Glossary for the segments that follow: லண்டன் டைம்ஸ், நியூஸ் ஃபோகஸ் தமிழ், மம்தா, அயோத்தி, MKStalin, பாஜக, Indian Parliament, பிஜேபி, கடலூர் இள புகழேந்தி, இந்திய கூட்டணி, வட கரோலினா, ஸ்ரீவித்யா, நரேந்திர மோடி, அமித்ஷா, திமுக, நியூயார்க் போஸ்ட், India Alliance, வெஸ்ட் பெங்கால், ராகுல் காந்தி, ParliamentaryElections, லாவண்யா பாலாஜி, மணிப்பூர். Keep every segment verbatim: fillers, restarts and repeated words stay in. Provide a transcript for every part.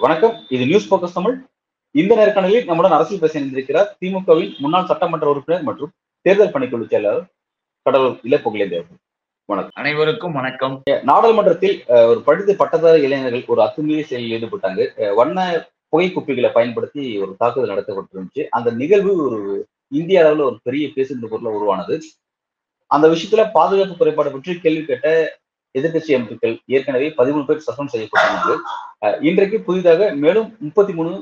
வணக்கம், இது நியூஸ் ஃபோகஸ் தமிழ். இந்த நேர்காணலில் நம்முடன் அரசியல் பேச இணைந்திருக்கிறார் திமுகவின் முன்னாள் சட்டமன்ற உறுப்பினர் மற்றும் தேர்தல் பணிக்குழு செயலாளர் கடலூர் இள புகழேந்தி. வணக்கம். அனைவருக்கும் வணக்கம். நாடாளுமன்றத்தில் ஒரு படித்த பட்டதாரி இளைஞர்கள் ஒரு அத்துமீறிய செயலில் ஈடுபட்டாங்க. வண்ண புகைக்குப்பிகளை பயன்படுத்தி ஒரு தாக்குதல் நடத்தப்பட்டிருந்துச்சு. அந்த நிகழ்வு ஒரு இந்திய அளவில் ஒரு பெரிய பேசுகின்ற பொருளை உருவானது. அந்த விஷயத்துல பாதுகாப்பு குறைபாடு பற்றி கேள்வி கேட்ட எதிர்கட்சி எம்பிக்கள் ஏற்கனவே பதிமூணு பேர் சஸ்பெண்ட் செய்யப்பட்டிருந்தது. இன்றைக்கு புதிதாக மேலும் முப்பத்தி மூணு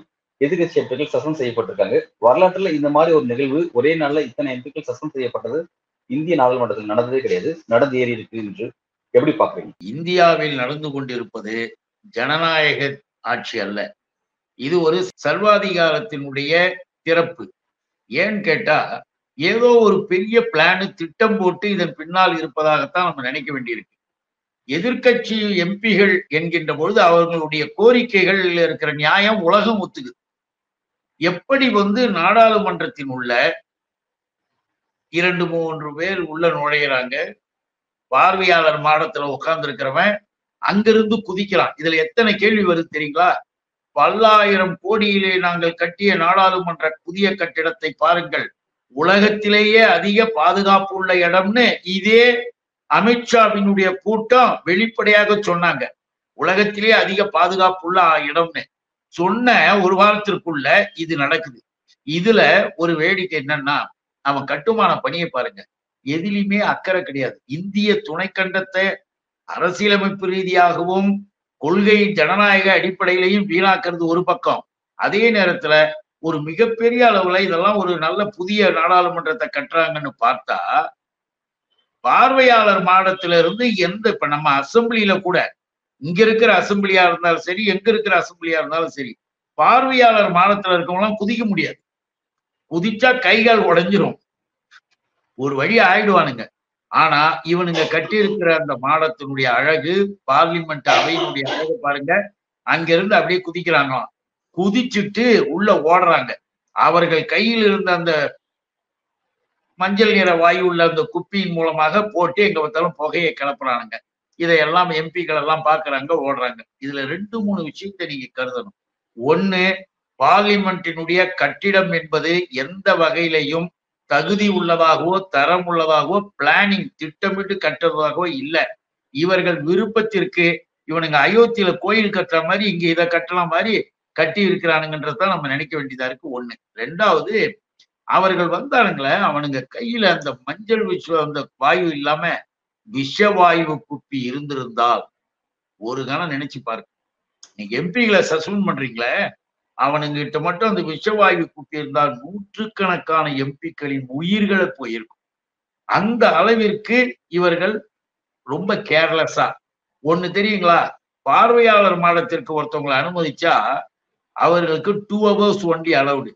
எதிர்கட்சி எம்பிக்கள் சஸ்பெண்ட் செய்யப்பட்டிருக்காங்க. வரலாற்றுல இந்த மாதிரி ஒரு நிகழ்வு ஒரே நாள்ல இத்தனை எம்பிக்கள் சஸ்பெண்ட் செய்யப்பட்டது இந்திய நாடாளுமன்றத்தில் நடந்ததே கிடையாது. நடந்து ஏறி இருக்கு என்று எப்படி பாக்குறீங்க? இந்தியாவில் நடந்து கொண்டிருப்பது ஜனநாயக ஆட்சி அல்ல, இது ஒரு சர்வாதிகாரத்தினுடைய திறப்பு. ஏன்னு கேட்டா ஏதோ ஒரு பெரிய பிளானு திட்டம் போட்டு இதன் பின்னால் இருப்பதாகத்தான் நம்ம நினைக்க வேண்டியிருக்கு. எதிர்கட்சி எம்பிகள் என்கின்ற பொழுது அவர்களுடைய கோரிக்கைகள் இருக்கிற நியாயம் உலகம் ஒத்துக்குது. எப்படி வந்து நாடாளுமன்றத்தில் உள்ள இரண்டு மூன்று பேர் உள்ள நுழையிறாங்க, பார்வையாளர் மாடத்துல உட்கார்ந்து இருக்கிறவன் அங்கிருந்து குதிக்கிறான். இதுல எத்தனை கேள்வி வருது தெரியுங்களா? பல்லாயிரம் கோடியிலே நாங்கள் கட்டிய நாடாளுமன்ற புதிய கட்டிடத்தை பாருங்கள், உலகத்திலேயே அதிக பாதுகாப்பு உள்ள இடம்னு இதே அமித்ஷாவினுடைய கூட்டம் வெளிப்படையாக சொன்னாங்க. உலகத்திலேயே அதிக பாதுகாப்பு உள்ள இடம்னு சொன்ன ஒரு வாரத்திற்குள்ள இது நடக்குது. இதுல ஒரு வேடிக்கை என்னன்னா, அவன் கட்டுமான பணியை பாருங்க, எதிலுமே அக்கறை கிடையாது. இந்திய துணைக்கண்டத்தை அரசியலமைப்பு ரீதியாகவும் கொள்கை ஜனநாயக அடிப்படையிலையும் வீணாக்குறது ஒரு பக்கம், அதே நேரத்துல ஒரு மிகப்பெரிய அளவுல இதெல்லாம் ஒரு நல்ல புதிய நாடாளுமன்றத்தை கட்டுறாங்கன்னு பார்த்தா பார்வையாளர் மாடத்துல இருந்து எந்த இப்ப நம்ம அசம்பிளியில கூட இங்க இருக்கிற அசம்பிளியா இருந்தாலும் சரி, எங்க இருக்கிற அசம்பிளியா இருந்தாலும் சரி, பார்வையாளர் மாடத்துல இருக்கவங்களாம் குதிக்க முடியாது. குதிச்சா கைகால் உடைஞ்சிரும், ஒரு வழி ஆயிடுவானுங்க. ஆனா இவனுங்க கட்டியிருக்கிற அந்த மாடத்தினுடைய அழகு, பார்லிமெண்ட் அவையினுடைய அழகு பாருங்க, அங்கிருந்து அப்படியே குதிக்கிறாங்களாம். குதிச்சுட்டு உள்ள ஓடுறாங்க. அவர்கள் கையில் இருந்த அந்த மஞ்சள் நிற வாயு உள்ள அந்த குப்பியின் மூலமாக போட்டு எங்க பார்த்தாலும் புகையை கிளப்புறானுங்க. இதையெல்லாம் எம்பிக்கள் எல்லாம் பாக்குறாங்க, ஓடுறாங்க. இதுல ரெண்டு மூணு விஷயத்தை நீங்க கருதணும். ஒண்ணு, பார்லிமெண்டினுடைய கட்டிடம் என்பது எந்த வகையிலையும் தகுதி உள்ளதாகவோ தரம் உள்ளதாகவோ பிளானிங் திட்டமிட்டு கட்டுறதாகவோ இல்லை. இவர்கள் விருப்பத்திற்கு இவனுங்க அயோத்தியில கோயில் கட்டுற மாதிரி இங்க இதை கட்டுற மாதிரி கட்டி இருக்கிறானுங்கன்றதான் நம்ம நினைக்க வேண்டியதா இருக்கு. ஒண்ணு. ரெண்டாவது, அவர்கள் வந்தானுங்களே, அவனுங்க கையில அந்த மஞ்சள் விஷ அந்த வாயு இல்லாம விஷவாயு குப்பி இருந்திருந்தால் ஒரு கணம் நினைச்சு பாருங்க. நீங்க எம்பிகளை சஸ்பெண்ட் பண்றீங்களே, அவனுங்கிட்ட மட்டும் அந்த விஷவாயு குப்பி இருந்தால் நூற்றுக்கணக்கான எம்பிக்களின் உயிர்களை போயிருக்கும். அந்த அளவிற்கு இவர்கள் ரொம்ப கேர்லெஸ்ஸா. ஒண்ணு தெரியுங்களா, பார்வையாளர் மாடத்திற்கு ஒருத்தவங்களை அனுமதிச்சா அவர்களுக்கு டூ ஹவர்ஸ் ஒன்லி அலவுடு.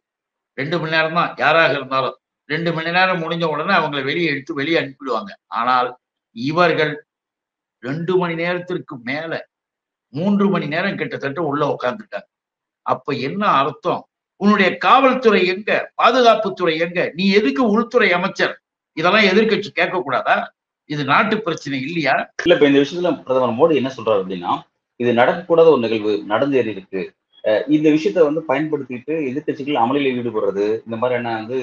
ரெண்டு மணி நேரம் தான், யாராக இருந்தாலும் ரெண்டு மணி நேரம் முடிஞ்ச உடனே அவங்களை வெளியே எடுத்து வெளியே அனுப்பிடுவாங்க. ஆனால் இவர்கள் ரெண்டு மணி நேரத்திற்கு மேல மூன்று மணி நேரம் கிட்டத்தட்ட உள்ள உட்கார்ந்துட்டாங்க. அப்ப என்ன அர்த்தம்? உன்னுடைய காவல்துறை எங்க, பாதுகாப்புத்துறை எங்க, நீ எதுக்கு உள்துறை அமைச்சர்? இதெல்லாம் எதிர்கட்சி கேட்க கூடாதா? இது நாட்டு பிரச்சனை இல்லையா? இல்ல இப்ப இந்த விஷயத்துல பிரதமர் மோடி என்ன சொல்றாரு அப்படின்னா, இது நடக்கக்கூடாத ஒரு நிகழ்வு நடந்தேறி இருக்கு. இந்த விஷயத்த வந்து பயன்படுத்திட்டு எதிர்கட்சிகள் அமளியில் ஈடுபடுறது, இந்த மாதிரி என்ன வந்து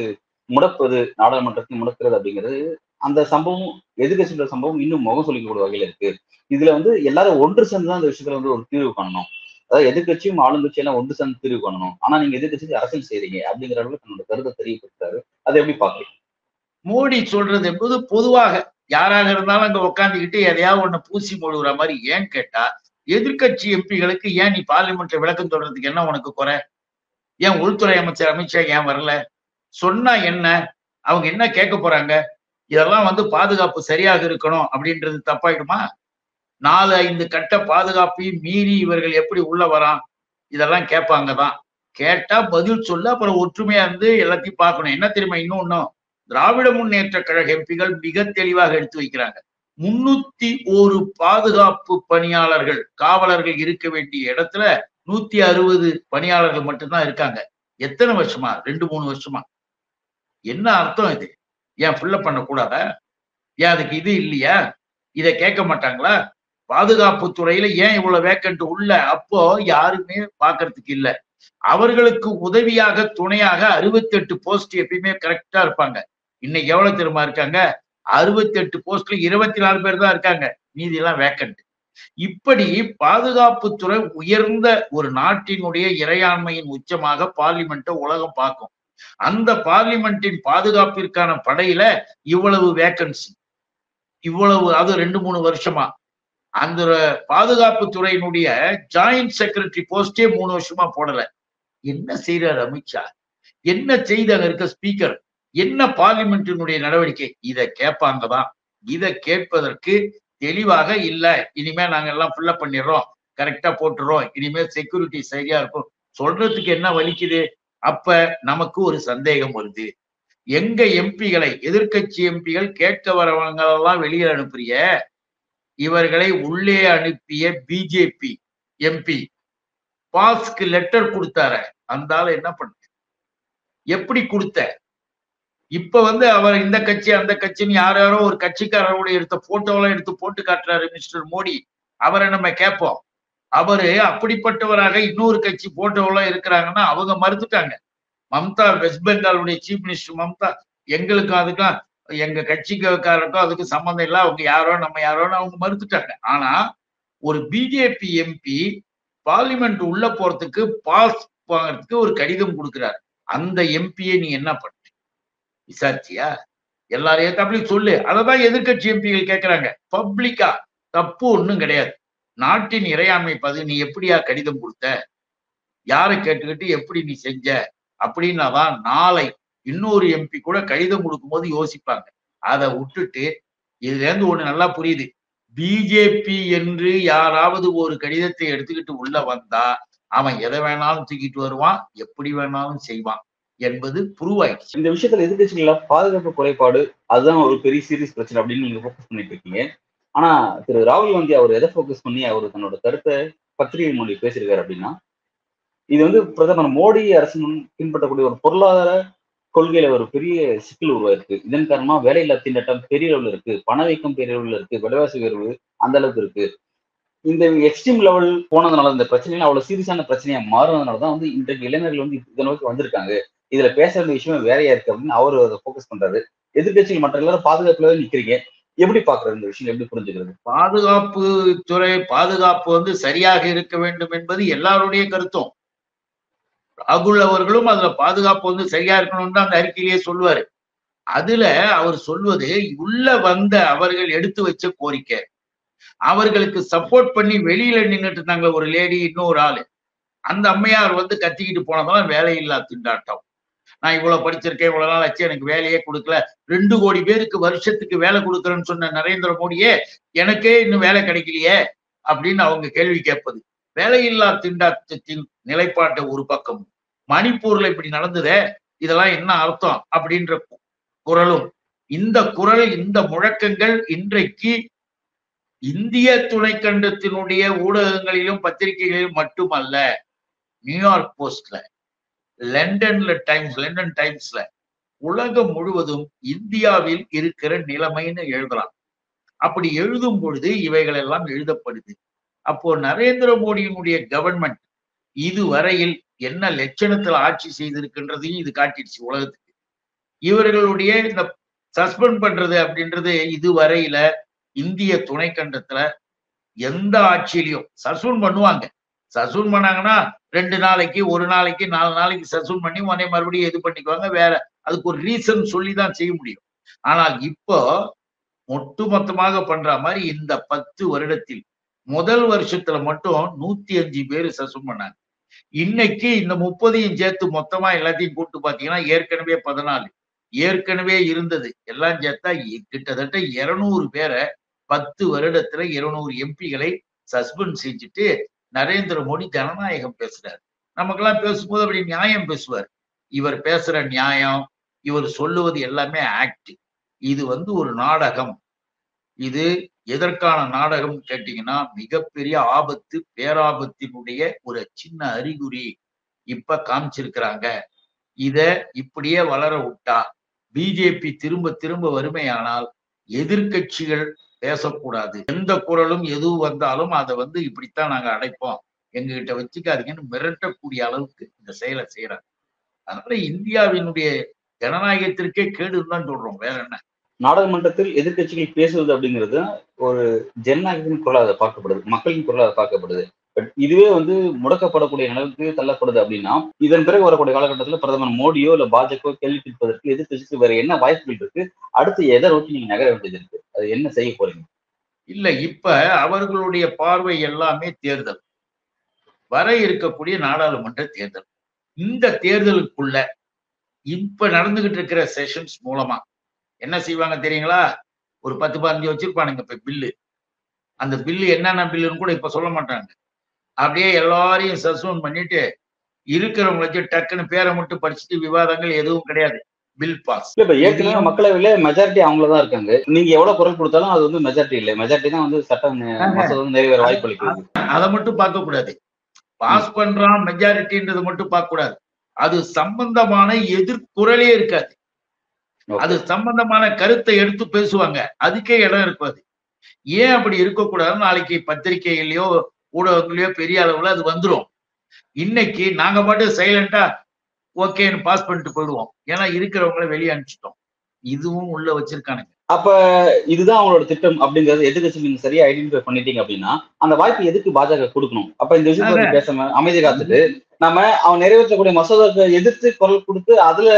முடப்பது, நாடாளுமன்றத்தை முடக்கிறது அப்படிங்கிறது, அந்த சம்பவம் எதிர்கட்சிகளோட சம்பவம் இன்னும் முகம் சொல்லிக்கூடிய வகையில இருக்கு. இதுல வந்து எல்லாரும் ஒன்று சேர்ந்துதான் இந்த விஷயத்துல வந்து ஒரு தீர்வு காணணும். அதாவது எதிர்கட்சியும் ஆளுங்கட்சியும் எல்லாம் ஒன்று சேர்ந்து தீர்வு பண்ணணும். ஆனா நீங்க எதிர்கட்சிக்கு அரசியல் செய்றீங்க அப்படிங்கிற அளவுக்கு தன்னோட கருத்தை தெரிவிக்கிறாரு. அதை எப்படி பாக்குறீங்க? மோடி சொல்றது என்பது பொதுவாக யாராக இருந்தாலும் அங்க உட்காந்துக்கிட்டு எதையாவது ஒண்ணு பூசி மொழுகிற மாதிரி. ஏன்னு கேட்டா எதிர்கட்சி எம்பிகளுக்கு ஏன் நீ பார்லிமெண்ட்ல விளக்கம் சொல்றதுக்கு என்ன உனக்கு குறை? ஏன் உள்துறை அமைச்சர் அமித்ஷா ஏன் வரல? சொன்னா என்ன, அவங்க என்ன கேட்க போறாங்க? இதெல்லாம் வந்து பாதுகாப்பு சரியாக இருக்கணும் அப்படின்றது தப்பாயிடுமா? நாலு ஐந்து கட்ட பாதுகாப்பையும் மீறி இவர்கள் எப்படி உள்ள வரான்? இதெல்லாம் கேட்பாங்க தான். கேட்டா பதில் சொல்ல அப்புறம் ஒற்றுமையா இருந்து எல்லாத்தையும் பார்க்கணும். என்ன தெரியுமா, இன்னொன்னும் திராவிட முன்னேற்ற கழக எம்பிகள் மிக தெளிவாக எடுத்து வைக்கிறாங்க. முன்னூத்தி ஒரு பாதுகாப்பு பணியாளர்கள், காவலர்கள் இருக்க வேண்டிய இடத்துல நூத்தி அறுபது பணியாளர்கள் மட்டும்தான் இருக்காங்க. எத்தனை வருஷமா? ரெண்டு மூணு வருஷமா. என்ன அர்த்தம் இது? ஏன் ஃபில்லப் பண்ணக்கூடாதா? ஏன் அதுக்கு இது இல்லையா? இதை கேட்க மாட்டாங்களா? பாதுகாப்பு துறையில ஏன் இவ்வளவு வேக்கண்ட் உள்ள? அப்போ யாருமே பாக்குறதுக்கு இல்லை. அவர்களுக்கு உதவியாக துணையாக அறுபத்தி எட்டு போஸ்ட் எப்பயுமே கரெக்டா இருப்பாங்க. இன்னைக்கு எவ்வளவு தெரியுமா இருக்காங்க? அறுபத்தி எட்டு போஸ்ட்ல இருபத்தி நாலு பேர் தான் இருக்காங்க, மீதி எல்லாம் வேக்கண்ட். இப்படி பாதுகாப்புத்துறை உயர்ந்த ஒரு நாட்டினுடைய இறையாண்மையின் உச்சமாக பார்லிமெண்ட்டை உலகம் பார்க்கும். அந்த பார்லிமெண்டின் பாதுகாப்பிற்கான படையில இவ்வளவு வேக்கன்சி, இவ்வளவு, அது ரெண்டு மூணு வருஷமா அந்த பாதுகாப்புத்துறையினுடைய ஜாயிண்ட் செக்ரட்டரி போஸ்டே மூணு வருஷமா போடல. என்ன செய்யறாரு அமித்ஷா? என்ன செய்த அங்க இருக்க ஸ்பீக்கர்? என்ன பார்லிமெண்டினுடைய நடவடிக்கை? இதை கேட்பாங்கதான். இதை கேட்பதற்கு தெளிவாக இல்லை, இனிமே நாங்க எல்லாம் ஃபில்லப் பண்ணிடுறோம், கரெக்டா போட்டுறோம், இனிமே செக்யூரிட்டி சரியா இருக்கும் சொல்றதுக்கு என்ன வலிக்குது? அப்ப நமக்கு ஒரு சந்தேகம் வருது. எங்க எம்பிகளை, எதிர்கட்சி எம்பிகள் கேட்க வரவங்களெல்லாம் வெளியே அனுப்புறிய, இவர்களை உள்ளே அனுப்பிய பிஜேபி எம்பி பாஸ்க்கு லெட்டர் கொடுத்தார, அந்த ஆளு என்ன பண்ண, எப்படி கொடுத்த? இப்ப வந்து அவர் இந்த கட்சி அந்த கட்சின்னு யார் யாரோ ஒரு கட்சிக்காரோட எடுத்த போட்டோவெல்லாம் எடுத்து போட்டு காட்டுறாரு மிஸ்டர் மோடி. அவரை நம்ம கேட்போம், அவரு அப்படிப்பட்டவராக இன்னொரு கட்சி போட்டோவெல்லாம் இருக்கிறாங்கன்னா அவங்க மறுத்துட்டாங்க. மம்தா, வெஸ்ட் பெங்காலுடைய சீஃப் மினிஸ்டர் மம்தா, எங்களுக்கும் அதுக்கும் எங்க கட்சிக்காரருக்கும் அதுக்கு சம்மந்தம் இல்லை, அவங்க யாரோ நம்ம யாரோன்னு அவங்க மறுத்துட்டாங்க. ஆனா ஒரு பிஜேபி எம்பி பார்லிமெண்ட் உள்ள போறதுக்கு பாஸ் வாங்கறதுக்கு ஒரு கடிதம் கொடுக்குறாரு. அந்த எம்பியை நீ என்ன பண்ண? விசாரிச்சியா? எல்லாரையும் அப்படி சொல்லு. அததான் எதிர்கட்சி எம்பிகள் கேட்கிறாங்க பப்ளிக்கா. தப்பு ஒன்றும் கிடையாது. நாட்டின் இறையாண்மை பது நீ எப்படியா கடிதம் கொடுத்த, யாரை கேட்டுக்கிட்டு எப்படி நீ செஞ்ச அப்படின்னாதான் நாளை இன்னொரு எம்பி கூட கடிதம் கொடுக்கும்போது யோசிப்பாங்க. அதை விட்டுட்டு இதுல இருந்து ஒண்ணு நல்லா புரியுது, பிஜேபி என்று யாராவது ஒரு கடிதத்தை எடுத்துக்கிட்டு உள்ள வந்தா அவன் எதை வேணாலும் தூக்கிட்டு வருவான், எப்படி வேணாலும் செய்வான் என்பது ப்ரூவ் ஆயிடுச்சு. இந்த விஷயத்துல எதிர்கட்சிகள பாதுகாப்பு குறைபாடு, அதுதான் ஒரு பெரிய சீரியஸ் பிரச்சனை அப்படின்னு நீங்க ஃபோக்கஸ் பண்ணிட்டு இருக்கீங்க. ஆனா திரு ராகுல் காந்தி அவர் எதை ஃபோக்கஸ் பண்ணி அவர் தன்னோட கருத்தை பத்திரிகை மொழி பேசியிருக்காரு அப்படின்னா, இது வந்து பிரதமர் மோடி அரசு பின்பற்றக்கூடிய ஒரு பொருளாதார கொள்கையில ஒரு பெரிய சிக்கல் உருவாயிருக்கு. இதன் காரணமா வேலையில்லா திண்டாட்டம் பெரிய அளவில் இருக்கு, பணவீக்கம் பெரிய அளவில் இருக்கு, விலைவாசி உயர்வு அந்த அளவுக்கு இருக்கு. இந்த எக்ஸ்ட்ரீம் லெவல் போனதுனால, இந்த பிரச்சனைகள் அவ்வளவு சீரியஸான பிரச்சனையா மாறினதுனாலதான் வந்து இன்றைக்கு இளைஞர்கள் வந்து இதை நோக்கி வந்திருக்காங்க. இதுல பேச வேண்டிய விஷயம் வேறையா இருக்கு அப்படின்னு அவரு அதை போக்கஸ் பண்றாரு. எதிர்கட்சிகள் மற்ற எல்லாரும் பாதுகாப்புல நிக்கிறீங்க, எப்படி பாக்குறது இந்த விஷயம், எப்படி புரிஞ்சுக்கிறது? பாதுகாப்பு துறை பாதுகாப்பு வந்து சரியாக இருக்க வேண்டும் என்பது எல்லாருடைய கருத்தும். ராகுல் அவர்களும் அதுல பாதுகாப்பு வந்து சரியா இருக்கணும்னு அந்த அறிக்கையிலேயே சொல்லுவாரு. அதுல அவர் சொல்வது உள்ள வந்த அவர்கள் எடுத்து வச்ச கோரிக்கை, அவர்களுக்கு சப்போர்ட் பண்ணி வெளியில நின்றுட்டு இருந்தாங்க ஒரு லேடி, இன்னொரு ஆளு, அந்த அம்மையார் வந்து கத்திக்கிட்டு போனதெல்லாம் வேலையில்லா திண்டாட்டம். நான் இவ்வளவு படிச்சிருக்கேன், இவ்வளவு நாள் ஆச்சு, எனக்கு வேலையே கொடுக்கல, ரெண்டு கோடி பேருக்கு வருஷத்துக்கு வேலை கொடுக்குறேன்னு சொன்ன நரேந்திர மோடியே எனக்கே இன்னும் வேலை கிடைக்கலையே அப்படின்னு அவங்க கேள்வி கேட்பது வேலையில்லா திண்டாட்டத்தின் நிலைப்பாட்டை ஒரு பக்கம், மணிப்பூர்ல இப்படி நடந்ததே இதெல்லாம் என்ன அர்த்தம் அப்படின்ற குரலும். இந்த குரல், இந்த முழக்கங்கள் இன்றைக்கு இந்திய துணைக்கண்டத்தினுடைய ஊடகங்களிலும் பத்திரிகைகளிலும் மட்டுமல்ல, நியூயார்க் போஸ்ட்ல, லண்டன்ல டைம்ஸ், லண்டன் டைம்ஸ்ல, உலகம் முழுவதும் இந்தியாவில் இருக்கிற நிலைமைன்னு எழுதலாம். அப்படி எழுதும் பொழுது இவைகள் எல்லாம் எழுதப்படுது. அப்போ நரேந்திர மோடியினுடைய கவர்மெண்ட் இதுவரையில் என்ன லட்சணத்தில் ஆட்சி செய்திருக்கின்றதையும் இது காட்டிடுச்சு உலகத்துக்கு. இவர்களுடைய இந்த சஸ்பெண்ட் பண்றது அப்படின்றது இதுவரையில இந்திய துணைக்கண்டத்துல எந்த ஆட்சியிலையும் சஸ்பெண்ட் பண்ணுவாங்க. சஸ்பெண்ட் பண்ணாங்கன்னா ரெண்டு நாளைக்கு, ஒரு நாளைக்கு, நாலு நாளைக்கு சஸ்பெண்ட் பண்ணி உடனே மறுபடியும் இது பண்ணிக்குவாங்க. வேற அதுக்கு ஒரு ரீசன் சொல்லி தான் செய்ய முடியும். ஆனால் இப்போ ஒட்டு மொத்தமாக பண்ற மாதிரி இந்த பத்து வருடத்தில் முதல் வருஷத்துல மட்டும் நூத்தி அஞ்சு பேர் சஸ்பெண்ட் பண்ணாங்க. இன்னைக்கு இந்த முப்பதையும் சேர்த்து மொத்தமா எல்லாத்தையும் கூப்பிட்டு பாத்தீங்கன்னா ஏற்கனவே பதினாலு, ஏற்கனவே இருந்தது எல்லாம் சேர்த்தா கிட்டத்தட்ட இருநூறு பேரை பத்து வருடத்துல இருநூறு எம்பிகளை சஸ்பெண்ட் செஞ்சுட்டு நரேந்திர மோடி ஜனநாயகம் பேசுறாரு. நமக்கெல்லாம் பேசும்போது அப்படி நியாயம் பேசுவார். இவர் பேசுற நியாயம், இவர் சொல்லுவது எல்லாமே ஆக்ட். இது வந்து ஒரு நாடகம். இது எதற்கான நாடகம் கேட்டீங்கன்னா, மிகப்பெரிய ஆபத்து, பேராபத்தினுடைய ஒரு சின்ன அறிகுறி இப்ப காமிச்சிருக்கிறாங்க. இத இப்படியே வளர விட்டா பிஜேபி திரும்ப திரும்ப வறுமையானால் எதிர்கட்சிகள் பேசக்கூடாது, எந்த குரலும் எது வந்தாலும் அதை வந்து இப்படித்தான் நாங்க அடைப்போம், எங்ககிட்ட வச்சுக்காதீங்கன்னு மிரட்டக்கூடிய அளவுக்கு இந்த செயலை செய்யறாங்க. அதனால இந்தியாவினுடைய ஜனநாயகத்திற்கே கேடுன்னு தான் சொல்றோம், வேற என்ன. நாடாளுமன்றத்தில் எதிர்கட்சிகள் பேசுவது அப்படிங்கிறது ஒரு ஜனநாயகத்தின் குரலாக பார்க்கப்படுது, மக்களின் குரலாக பார்க்கப்படுது. பட் இதுவே வந்து முடக்கப்படக்கூடிய நிலைக்கு தள்ளப்படுது அப்படின்னா, இதன் பிறகு வரக்கூடிய காலகட்டத்தில் பிரதமர் மோடியோ இல்லை பாஜகவோ கேள்வி கேட்பதற்கு எதிர்கட்சிக்கு வேற என்ன வாய்ப்புகள் இருக்கு, அடுத்து எதை நோக்கி நீங்க நகர வேண்டியது இருக்கு, அது என்ன செய்ய போறீங்க? இல்ல, இப்ப அவர்களுடைய பார்வை எல்லாமே தேர்தல், வர இருக்கக்கூடிய நாடாளுமன்ற தேர்தல். இந்த தேர்தலுக்குள்ள இப்ப நடந்துகிட்டு இருக்கிற செஷன்ஸ் மூலமா என்ன செய்வாங்க தெரியுங்களா? ஒரு பத்து பதினஞ்சு வச்சிருப்பானுங்க இப்ப பில்லு. அந்த பில்லு என்னென்ன பில்லுன்னு கூட இப்ப சொல்ல மாட்டாங்க. அப்படியே எல்லாரையும் சஸ்பெண்ட் பண்ணிட்டு இருக்கிறவங்க வச்சு டக்குன்னு பேரை மட்டும் படிச்சுட்டு விவாதங்கள் எதுவும் கிடையாது. Bill pass. இப்ப ஏற்கனவே மக்களவையில மெஜாரிட்டி அவங்களதான் இருக்காங்க. நீங்க எவ்வளவு குரல் கொடுத்தாலும் அது வந்து மெஜாரிட்டி இல்லை, மெஜாரிட்டி தான் வந்து சட்டம் நிறைவேற வாய்ப்பு அளிக்கிறது. அதை மட்டும் பார்க்க கூடாது, பாஸ் பண்றான் மெஜாரிட்டின்றது மட்டும் பார்க்க கூடாது. அது சம்பந்தமான எதிர்குரலே இருக்காது, அது சம்பந்தமான கருத்தை எடுத்து பேசுவாங்க, அதுக்கே இடம் இருக்காது. ஏன் அப்படி இருக்கக்கூடாதுன்னு நாளைக்கு பத்திரிகைகள்லயோ ஊடகங்களையோ பெரிய அளவுல அது வந்துடும். இன்னைக்கு நாங்க மட்டும் சைலண்டா ஓகேன்னு பாஸ் பண்ணிட்டு போயிடுவோம், ஏன்னா இருக்கிறவங்கள வெளியே அனுப்பிச்சிட்டோம். இதுவும் உள்ள வச்சிருக்கானுங்க. அப்ப இதுதான் அவங்களோட திட்டம் அப்படிங்கறது எதிர்கட்சி நீங்க சரியா ஐடென்டிஃபை பண்ணிட்டீங்க அப்படின்னா அந்த வாய்ப்பு எதுக்கு பாஜக கொடுக்கணும்? அப்ப இந்த விஷயத்த பேசாம அமைதி காத்துட்டு நம்ம அவன் நிறைவேற்றக்கூடிய மசோதாவை எதிர்த்து குரல் கொடுத்து அதுல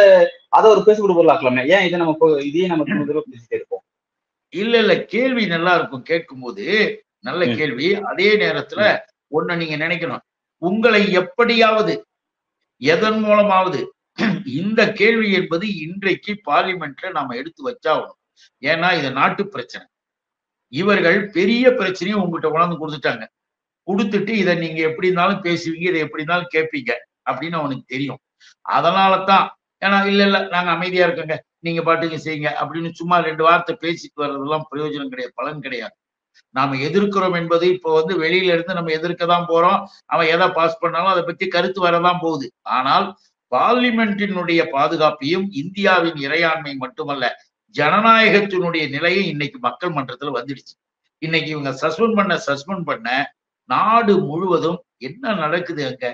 அதை ஒரு பேசிக்கிட்டு பொருளாக்கலாமே. ஏன் இதை நம்ம இதையே நம்ம பேசிட்டே இருப்போம்? இல்ல இல்ல, கேள்வி நல்லா இருக்கும் கேட்கும் போது, நல்ல கேள்வி. அதே நேரத்துல ஒண்ணு நீங்க நினைக்கணும், உங்களை எப்படியாவது எதன் மூலமாவது இந்த கேள்வி என்பது இன்றைக்கு பார்லிமெண்ட்ல நாம எடுத்து வச்சாகணும். ஏன்னா இது நாட்டு பிரச்சனை. இவர்கள் பெரிய பிரச்சனையை உங்ககிட்ட உணர்ந்து கொடுத்துட்டாங்க. கொடுத்துட்டு இதை நீங்க எப்படி இருந்தாலும் பேசுவீங்க, இதை எப்படி இருந்தாலும் கேட்பீங்க அப்படின்னு அவனுக்கு தெரியும். அதனால தான் ஏன்னா இல்ல இல்ல நாங்க அமைதியா இருக்கோங்க, நீங்க பாட்டுக்கு செய்யுங்க அப்படின்னு சும்மா ரெண்டு வார்த்தை பேசிட்டு வர்றதெல்லாம் பிரயோஜனம் கிடையாது, பலன் கிடையாது. நாம எதிர்க்கிறோம் என்பது இப்போ வந்து வெளியில இருந்து நம்ம எதிர்க்க தான் போறோம், அவன் எதை பாஸ் பண்ணாலும் அதை பத்தி கருத்து வரதான் போகுது. ஆனால் பார்லிமெண்டினுடைய பாதுகாப்பையும் இந்தியாவின் இறையாண்மை மட்டுமல்ல ஜனநாயகத்தினுடைய நிலையை இன்னைக்கு மக்கள் மன்றத்துல வந்துடுச்சு. இன்னைக்கு இவங்க சஸ்பெண்ட் பண்ண சஸ்பெண்ட் பண்ண நாடு முழுவதும் என்ன நடக்குது அங்க?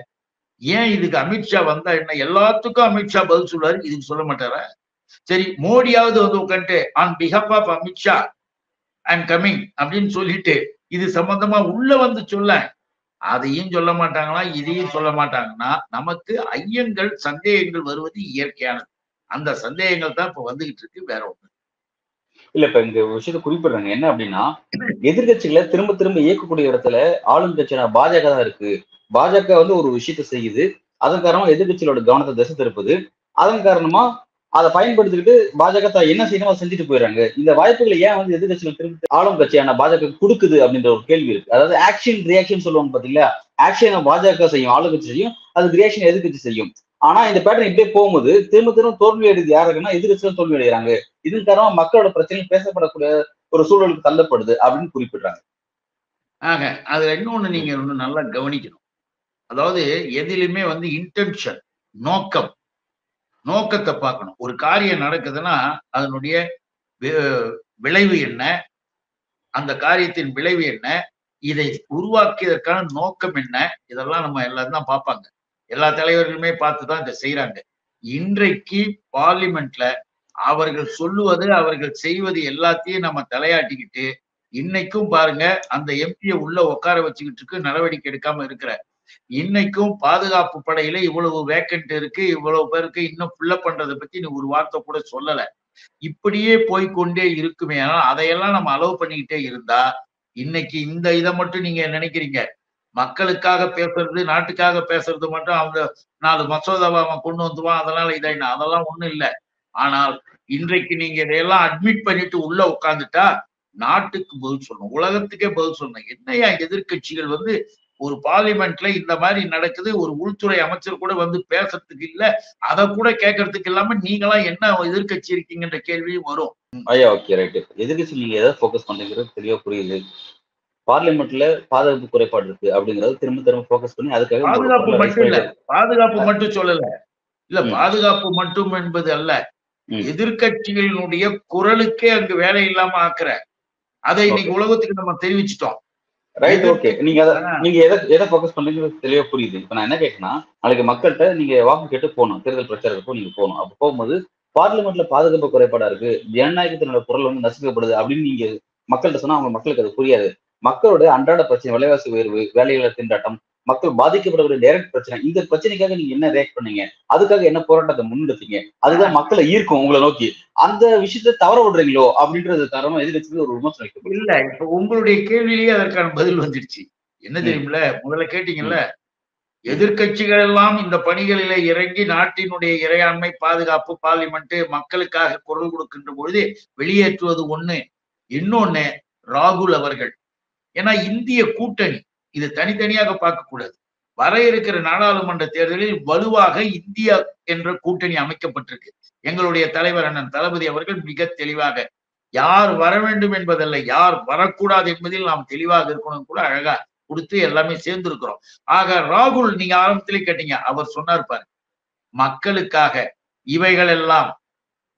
ஏன் இதுக்கு அமித்ஷா வந்தா என்ன? எல்லாத்துக்கும் அமித்ஷா பதில் சொல்றாரு, இதுக்கு சொல்ல மாட்டாரா? சரி, மோடியாவது வந்து உட்காந்துட்டு on behalf of அமித்ஷா I am coming அப்படின்னு சொல்லிட்டு இது சம்பந்தமா உள்ள வந்து சொல்ல, அதையும் சொல்ல மாட்டாங்களாம், இதையும் சொல்ல மாட்டாங்கன்னா நமக்கு ஐயங்கள் சந்தேகங்கள் வருவது இயற்கையானது. அந்த சந்தேகங்கள் தான் இப்ப வந்துகிட்டு இருக்கு, வேற ஒண்ணு இல்ல. இப்ப இந்த விஷயத்த குறிப்பிடுறாங்க என்ன அப்படின்னா, எதிர்கட்சிகளை திரும்ப திரும்ப இயக்கக்கூடிய இடத்துல ஆளும் கட்சியான பாஜக தான் இருக்கு. பாஜக வந்து ஒரு விஷயத்த செய்யுது, அதன் காரணமா எதிர்கட்சிகளோட கவனத்தை திசை திருப்புது, அதன் காரணமா அதை பயன்படுத்திக்கிட்டு பாஜக தான் என்ன செய்யணும் அதை செஞ்சுட்டு போயிடறாங்க. இந்த வாய்ப்புகளை ஏன் வந்து எதிர்கட்சிகள் திரும்ப ஆளும் கட்சியான பாஜக கொடுக்குது அப்படின்ற ஒரு கேள்வி இருக்கு. அதாவது ஆக்ஷன் ரியாக்ஷன் சொல்லுவாங்க பாத்தீங்களா, ஆக்ஷனை பாஜக செய்யும், ஆளும் கட்சி செய்யும், அது ரியாக்ஷன் எதிர்கட்சி செய்யும். ஆனா இந்த பேட்டர்ன் இப்படியே போகும்போது திரும்ப திரும்ப தோல்வி அடைது யாருக்குன்னா எதிர்கட்சிகள் தோல்வி அடைகிறாங்க. இதன் காரணமா மக்களோட பிரச்சனைகள் பேசப்படக்கூடிய ஒரு சூழலுக்கு தள்ளப்படுது அப்படின்னு குறிப்பிடுறாங்க. ஆக அதுல இன்னொன்னு நீங்க ஒண்ணு நல்லா கவனிக்கணும், அதாவது எதிலுமே வந்து இன்டென்ஷன், நோக்கம், நோக்கத்தை பார்க்கணும். ஒரு காரியம் நடக்குதுன்னா அதனுடைய விளைவு என்ன, அந்த காரியத்தின் விளைவு என்ன, இதை உருவாக்கியதற்கான நோக்கம் என்ன, இதெல்லாம் நம்ம எல்லாரும் தான் பார்ப்பாங்க, எல்லா தலைவர்களுமே பார்த்துதான் இதை செய்யறாங்க. இன்றைக்கு பார்லிமெண்ட்ல அவர்கள் சொல்லுவது அவர்கள் செய்வது எல்லாத்தையும் நம்ம தலையாட்டிக்கிட்டு இன்னைக்கும் பாருங்க அந்த எம்பியை உள்ள உட்கார வச்சுக்கிட்டு இருக்கு, நடவடிக்கை எடுக்காம இருக்கிற. இன்னைக்கும் பாதுகாப்பு படையில இவ்வளவு வேக்கண்ட் இருக்கு, இவ்வளவு பேருக்கு இன்னும் ஃபில்லப் பண்றதை பத்தி நீ ஒரு வார்த்தை கூட சொல்லல. இப்படியே போய்கொண்டே இருக்குமே. ஆனா அதையெல்லாம் நம்ம அலோவ் பண்ணிக்கிட்டே இருந்தா இன்னைக்கு இந்த இதை மட்டும் நீங்க நினைக்கிறீங்க மக்களுக்காக பேசுறது நாட்டுக்காக பேசுறது மட்டும் அவங்க நாலு மசோதாவை அவன் கொண்டு வந்துவான் அதனால இதாயினா, அதெல்லாம் ஒண்ணும் இல்லை. ஆனால் இன்றைக்கு நீங்க இதையெல்லாம் அட்மிட் பண்ணிட்டு உள்ள உட்காந்துட்டா நாட்டுக்கு பதில் சொல்லணும், உலகத்துக்கே பதில் சொல்லணும். என்னையா எதிர்கட்சிகள் வந்து ஒரு பார்லிமெண்ட்ல இந்த மாதிரி நடக்குது, ஒரு உள்துறை அமைச்சர் கூட வந்து பேசுறதுக்கு இல்ல, அதை கூட கேட்கறதுக்கு இல்லாம நீங்களாம் என்ன எதிர்கட்சி இருக்கீங்கன்ற கேள்வியும் வரும். ஐயா ஓகே ரைட், எதிர்கட்சி நீங்க எதாவது ஃபோக்கஸ் பண்றீங்கிறது தெளிவா புரியுது. பார்லிமெண்ட்ல பாதுகாப்பு குறைபாடு இருக்கு அப்படிங்கறது திரும்ப திரும்ப ஃபோக்கஸ் பண்ணி அதுக்காக பாதுகாப்பு மட்டும் இல்ல, பாதுகாப்பு மட்டும் சொல்லல, இல்ல பாதுகாப்பு மட்டும் என்பது அல்ல, எதிர்கட்சிகளினுடைய குரலுக்கே அங்கு வேலை இல்லாம ஆக்குற அதை இன்னைக்கு உலகத்துக்கு நம்ம தெரிவிச்சிட்டோம். Right, okay. நீங்க நீங்க எதை எதை ஃபோகஸ் பண்றீங்கன்னு தெளிவா புரியுது. இப்ப நான் என்ன கேட்டேன்னா, நாளைக்கு மக்கள்கிட்ட நீங்க வாக்கு கேட்டு போகணும், தேர்தல் பிரச்சாரத்துக்கும் நீங்க போகணும். அப்ப போகும்போது பார்லிமெண்ட்ல பாதுகாப்பு குறைபாடா இருக்கு, ஜனநாயகத்தினோட குரல் வந்து நசுக்கப்படுது அப்படின்னு நீங்க மக்கள்கிட்ட சொன்னா அவங்க மக்களுக்கு அது புரியாது. மக்களுடைய அன்றாட பிரச்சனை, விலைவாசி உயர்வு, வேலைகளை திண்டாட்டம், மக்கள் பாதிக்கப்படக்கூடிய டைரக்ட் பிரச்சனை, இந்த பிரச்சனைக்காக நீங்க என்ன ரியாக்ட் பண்ணீங்க, அதுக்காக என்ன போராட்டத்தை முன்னெடுத்தீங்க, அதுதான் மக்களை ஈர்க்கும் உங்களை நோக்கி. அந்த விஷயத்த தவற விடுறீங்களோ அப்படின்றது காரணமா எதிர்கட்சிக்கு ஒரு விமர்சனம் இல்ல. இப்ப உங்களுடைய கேள்வியிலேயே அதற்கான பதில் வந்துடுச்சு. என்ன தெரியுமில்ல, முதல்ல கேட்டீங்கல்ல, எதிர்கட்சிகள் எல்லாம் இந்த பணிகளில இறங்கி நாட்டினுடைய இறையாண்மை பாதுகாப்பு பார்லிமெண்ட் மக்களுக்காக குரல் கொடுக்கின்ற பொழுது வெளியேற்றுவது ஒண்ணு. இன்னொன்னு ராகுல் அவர்கள், ஏன்னா இந்திய கூட்டணி இது தனித்தனியாக பார்க்கக்கூடாது. வர இருக்கிற நாடாளுமன்ற தேர்தலில் வலுவாக இந்தியா என்ற கூட்டணி அமைக்கப்பட்டிருக்கு. எங்களுடைய தலைவர் அண்ணன் தளபதி அவர்கள் மிக தெளிவாக யார் வர வேண்டும் என்பதல்ல, யார் வரக்கூடாது என்பதில் நாம் தெளிவாக இருக்கணும் கூட அழகா கொடுத்து எல்லாமே சேர்ந்து இருக்கிறோம். ஆக ராகுல், நீங்க ஆரம்பத்திலே கேட்டீங்க, அவர் சொன்னார் பாரு, மக்களுக்காக இவைகள் எல்லாம்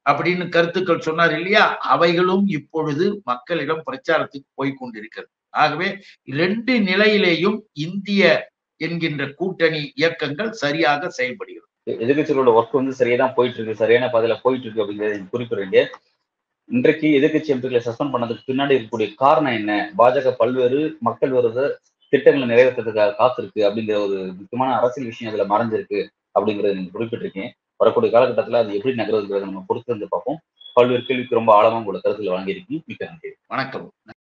அப்படின்னு கருத்துக்கள் சொன்னார் இல்லையா, அவைகளும் இப்பொழுது மக்களிடம் பிரச்சாரத்துக்கு போய்கொண்டிருக்கிறது. ஆகவே ரெண்டு நிலையிலேயும் இந்திய என்கின்ற கூட்டணி இயக்கங்கள் சரியாக செயல்படுகிறது. எதிர்கட்சிகளோட ஒர்க் வந்து சரியாதான் போயிட்டு இருக்கு, சரியான பதில போயிட்டு இருக்கு அப்படிங்கிறத குறிப்பிடுறீங்க. இன்றைக்கு எதிர்கட்சி எம்பிக்களை சஸ்பெண்ட் பண்ணதுக்கு பின்னாடி இருக்கக்கூடிய காரணம் என்ன? பாஜக பல்வேறு மக்கள் விரோத திட்டங்களை நிறைவேற்றுறதுக்காக காத்திருக்கு அப்படிங்கிற ஒரு முக்கியமான அரசியல் விஷயம் அதுல மறைஞ்சிருக்கு அப்படிங்கிறத நீங்க குறிப்பிட்டிருக்கீங்க. வரக்கூடிய காலகட்டத்தில் அது எப்படி நகர்வுங்கிறத நம்ம பொறுத்து வந்து பார்ப்போம். பல்வேறு கேள்விக்கு ரொம்ப ஆழமாக உங்களோட கருத்துல வாங்கியிருக்கீங்க. மிக்க நன்றி, வணக்கம்.